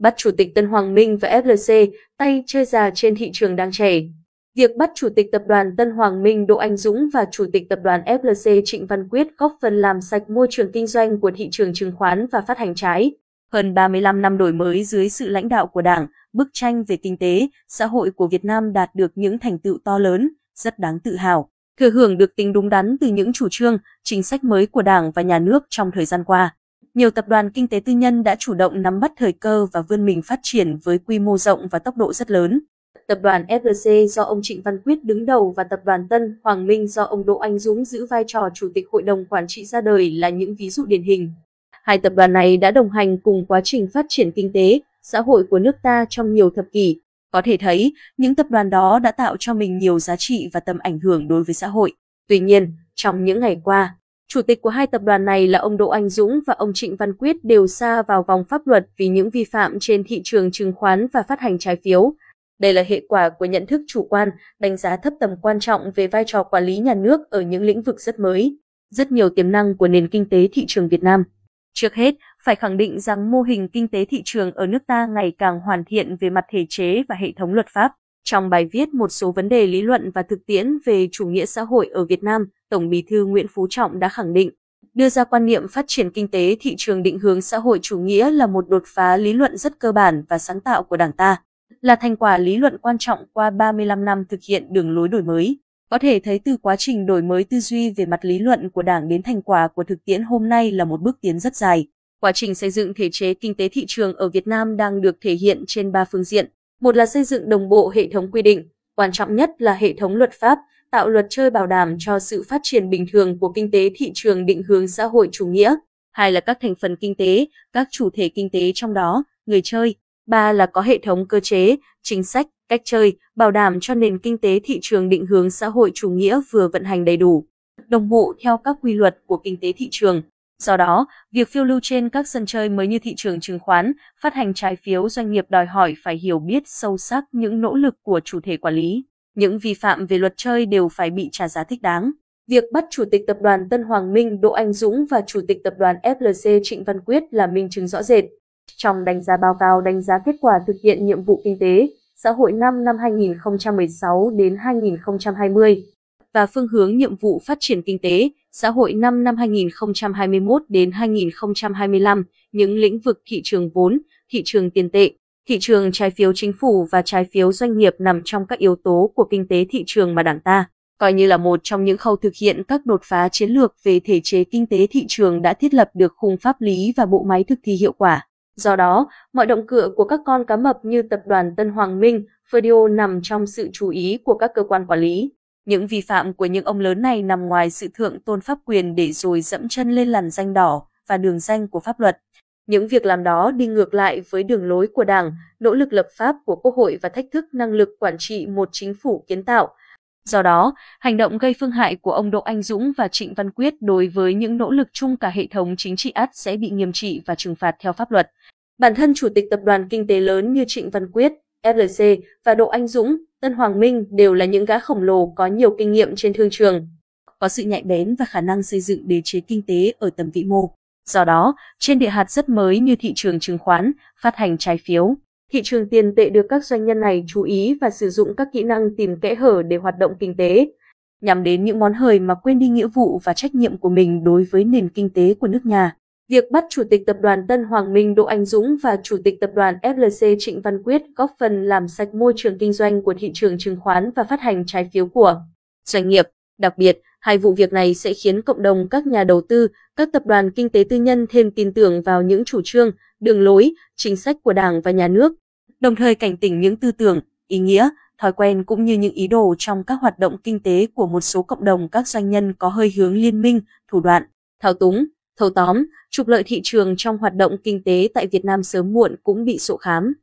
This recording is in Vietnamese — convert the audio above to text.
bắt chủ tịch Tân Hoàng Minh và FLC, tay chơi già trên thị trường đang chảy. Việc bắt chủ tịch tập đoàn Tân Hoàng Minh Đỗ Anh Dũng và chủ tịch tập đoàn FLC Trịnh Văn Quyết góp phần làm sạch môi trường kinh doanh của thị trường chứng khoán và phát hành trái. Hơn 35 năm đổi mới dưới sự lãnh đạo của Đảng, bức tranh về kinh tế, xã hội của Việt Nam đạt được những thành tựu to lớn, rất đáng tự hào. Thừa hưởng được tính đúng đắn từ những chủ trương, chính sách mới của Đảng và Nhà nước trong thời gian qua, nhiều tập đoàn kinh tế tư nhân đã chủ động nắm bắt thời cơ và vươn mình phát triển với quy mô rộng và tốc độ rất lớn. Tập đoàn FLC do ông Trịnh Văn Quyết đứng đầu và tập đoàn Tân Hoàng Minh do ông Đỗ Anh Dũng giữ vai trò chủ tịch hội đồng quản trị ra đời là những ví dụ điển hình. Hai tập đoàn này đã đồng hành cùng quá trình phát triển kinh tế, xã hội của nước ta trong nhiều thập kỷ. Có thể thấy, những tập đoàn đó đã tạo cho mình nhiều giá trị và tầm ảnh hưởng đối với xã hội. Tuy nhiên, trong những ngày qua, chủ tịch của hai tập đoàn này là ông Đỗ Anh Dũng và ông Trịnh Văn Quyết đều sa vào vòng pháp luật vì những vi phạm trên thị trường chứng khoán và phát hành trái phiếu. Đây là hệ quả của nhận thức chủ quan, đánh giá thấp tầm quan trọng về vai trò quản lý nhà nước ở những lĩnh vực rất mới, rất nhiều tiềm năng của nền kinh tế thị trường Việt Nam. Trước hết, phải khẳng định rằng mô hình kinh tế thị trường ở nước ta ngày càng hoàn thiện về mặt thể chế và hệ thống luật pháp. Trong bài viết "Một số vấn đề lý luận và thực tiễn về chủ nghĩa xã hội ở Việt Nam", Tổng Bí thư Nguyễn Phú Trọng đã khẳng định, đưa ra quan niệm phát triển kinh tế thị trường định hướng xã hội chủ nghĩa là một đột phá lý luận rất cơ bản và sáng tạo của Đảng ta, là thành quả lý luận quan trọng qua 35 năm thực hiện đường lối đổi mới. Có thể thấy từ quá trình đổi mới tư duy về mặt lý luận của Đảng đến thành quả của thực tiễn hôm nay là một bước tiến rất dài. Quá trình xây dựng thể chế kinh tế thị trường ở Việt Nam đang được thể hiện trên 3 phương diện. Một là xây dựng đồng bộ hệ thống quy định, quan trọng nhất là hệ thống luật pháp, tạo luật chơi bảo đảm cho sự phát triển bình thường của kinh tế thị trường định hướng xã hội chủ nghĩa. Hai là các thành phần kinh tế, các chủ thể kinh tế trong đó, người chơi. Ba là có hệ thống cơ chế, chính sách, cách chơi, bảo đảm cho nền kinh tế thị trường định hướng xã hội chủ nghĩa vừa vận hành đầy đủ, đồng bộ theo các quy luật của kinh tế thị trường. Do đó, việc phiêu lưu trên các sân chơi mới như thị trường chứng khoán, phát hành trái phiếu doanh nghiệp đòi hỏi phải hiểu biết sâu sắc những nỗ lực của chủ thể quản lý. Những vi phạm về luật chơi đều phải bị trả giá thích đáng. Việc bắt chủ tịch tập đoàn Tân Hoàng Minh Đỗ Anh Dũng và chủ tịch tập đoàn FLC Trịnh Văn Quyết là minh chứng rõ rệt. Trong đánh giá báo cáo đánh giá kết quả thực hiện nhiệm vụ kinh tế, xã hội năm 2016 đến 2020 và phương hướng nhiệm vụ phát triển kinh tế, xã hội năm 2021 đến 2025, những lĩnh vực thị trường vốn, thị trường tiền tệ, thị trường trái phiếu chính phủ và trái phiếu doanh nghiệp nằm trong các yếu tố của kinh tế thị trường mà Đảng ta coi như là một trong những khâu thực hiện các đột phá chiến lược về thể chế kinh tế thị trường đã thiết lập được khung pháp lý và bộ máy thực thi hiệu quả. Do đó, mọi động cửa của các con cá mập như tập đoàn Tân Hoàng Minh, FDO nằm trong sự chú ý của các cơ quan quản lý. Những vi phạm của những ông lớn này nằm ngoài sự thượng tôn pháp quyền để rồi dẫm chân lên lằn danh đỏ và đường danh của pháp luật. Những việc làm đó đi ngược lại với đường lối của Đảng, nỗ lực lập pháp của Quốc hội và thách thức năng lực quản trị một chính phủ kiến tạo. Do đó, hành động gây phương hại của ông Đỗ Anh Dũng và Trịnh Văn Quyết đối với những nỗ lực chung cả hệ thống chính trị ắt sẽ bị nghiêm trị và trừng phạt theo pháp luật. Bản thân chủ tịch tập đoàn kinh tế lớn như Trịnh Văn Quyết, FLC và Đỗ Anh Dũng, Tân Hoàng Minh đều là những gã khổng lồ có nhiều kinh nghiệm trên thương trường, có sự nhạy bén và khả năng xây dựng đế chế kinh tế ở tầm vĩ mô. Do đó, trên địa hạt rất mới như thị trường chứng khoán, phát hành trái phiếu, thị trường tiền tệ được các doanh nhân này chú ý và sử dụng các kỹ năng tìm kẽ hở để hoạt động kinh tế, nhằm đến những món hời mà quên đi nghĩa vụ và trách nhiệm của mình đối với nền kinh tế của nước nhà. Việc bắt chủ tịch tập đoàn Tân Hoàng Minh Đỗ Anh Dũng và chủ tịch tập đoàn FLC Trịnh Văn Quyết góp phần làm sạch môi trường kinh doanh của thị trường chứng khoán và phát hành trái phiếu của doanh nghiệp. Đặc biệt, hai vụ việc này sẽ khiến cộng đồng các nhà đầu tư, các tập đoàn kinh tế tư nhân thêm tin tưởng vào những chủ trương, đường lối, chính sách của Đảng và Nhà nước, đồng thời cảnh tỉnh những tư tưởng, ý nghĩa, thói quen cũng như những ý đồ trong các hoạt động kinh tế của một số cộng đồng các doanh nhân có hơi hướng liên minh, thủ đoạn, thao túng, thâu tóm, trục lợi thị trường trong hoạt động kinh tế tại Việt Nam sớm muộn cũng bị sổ khám.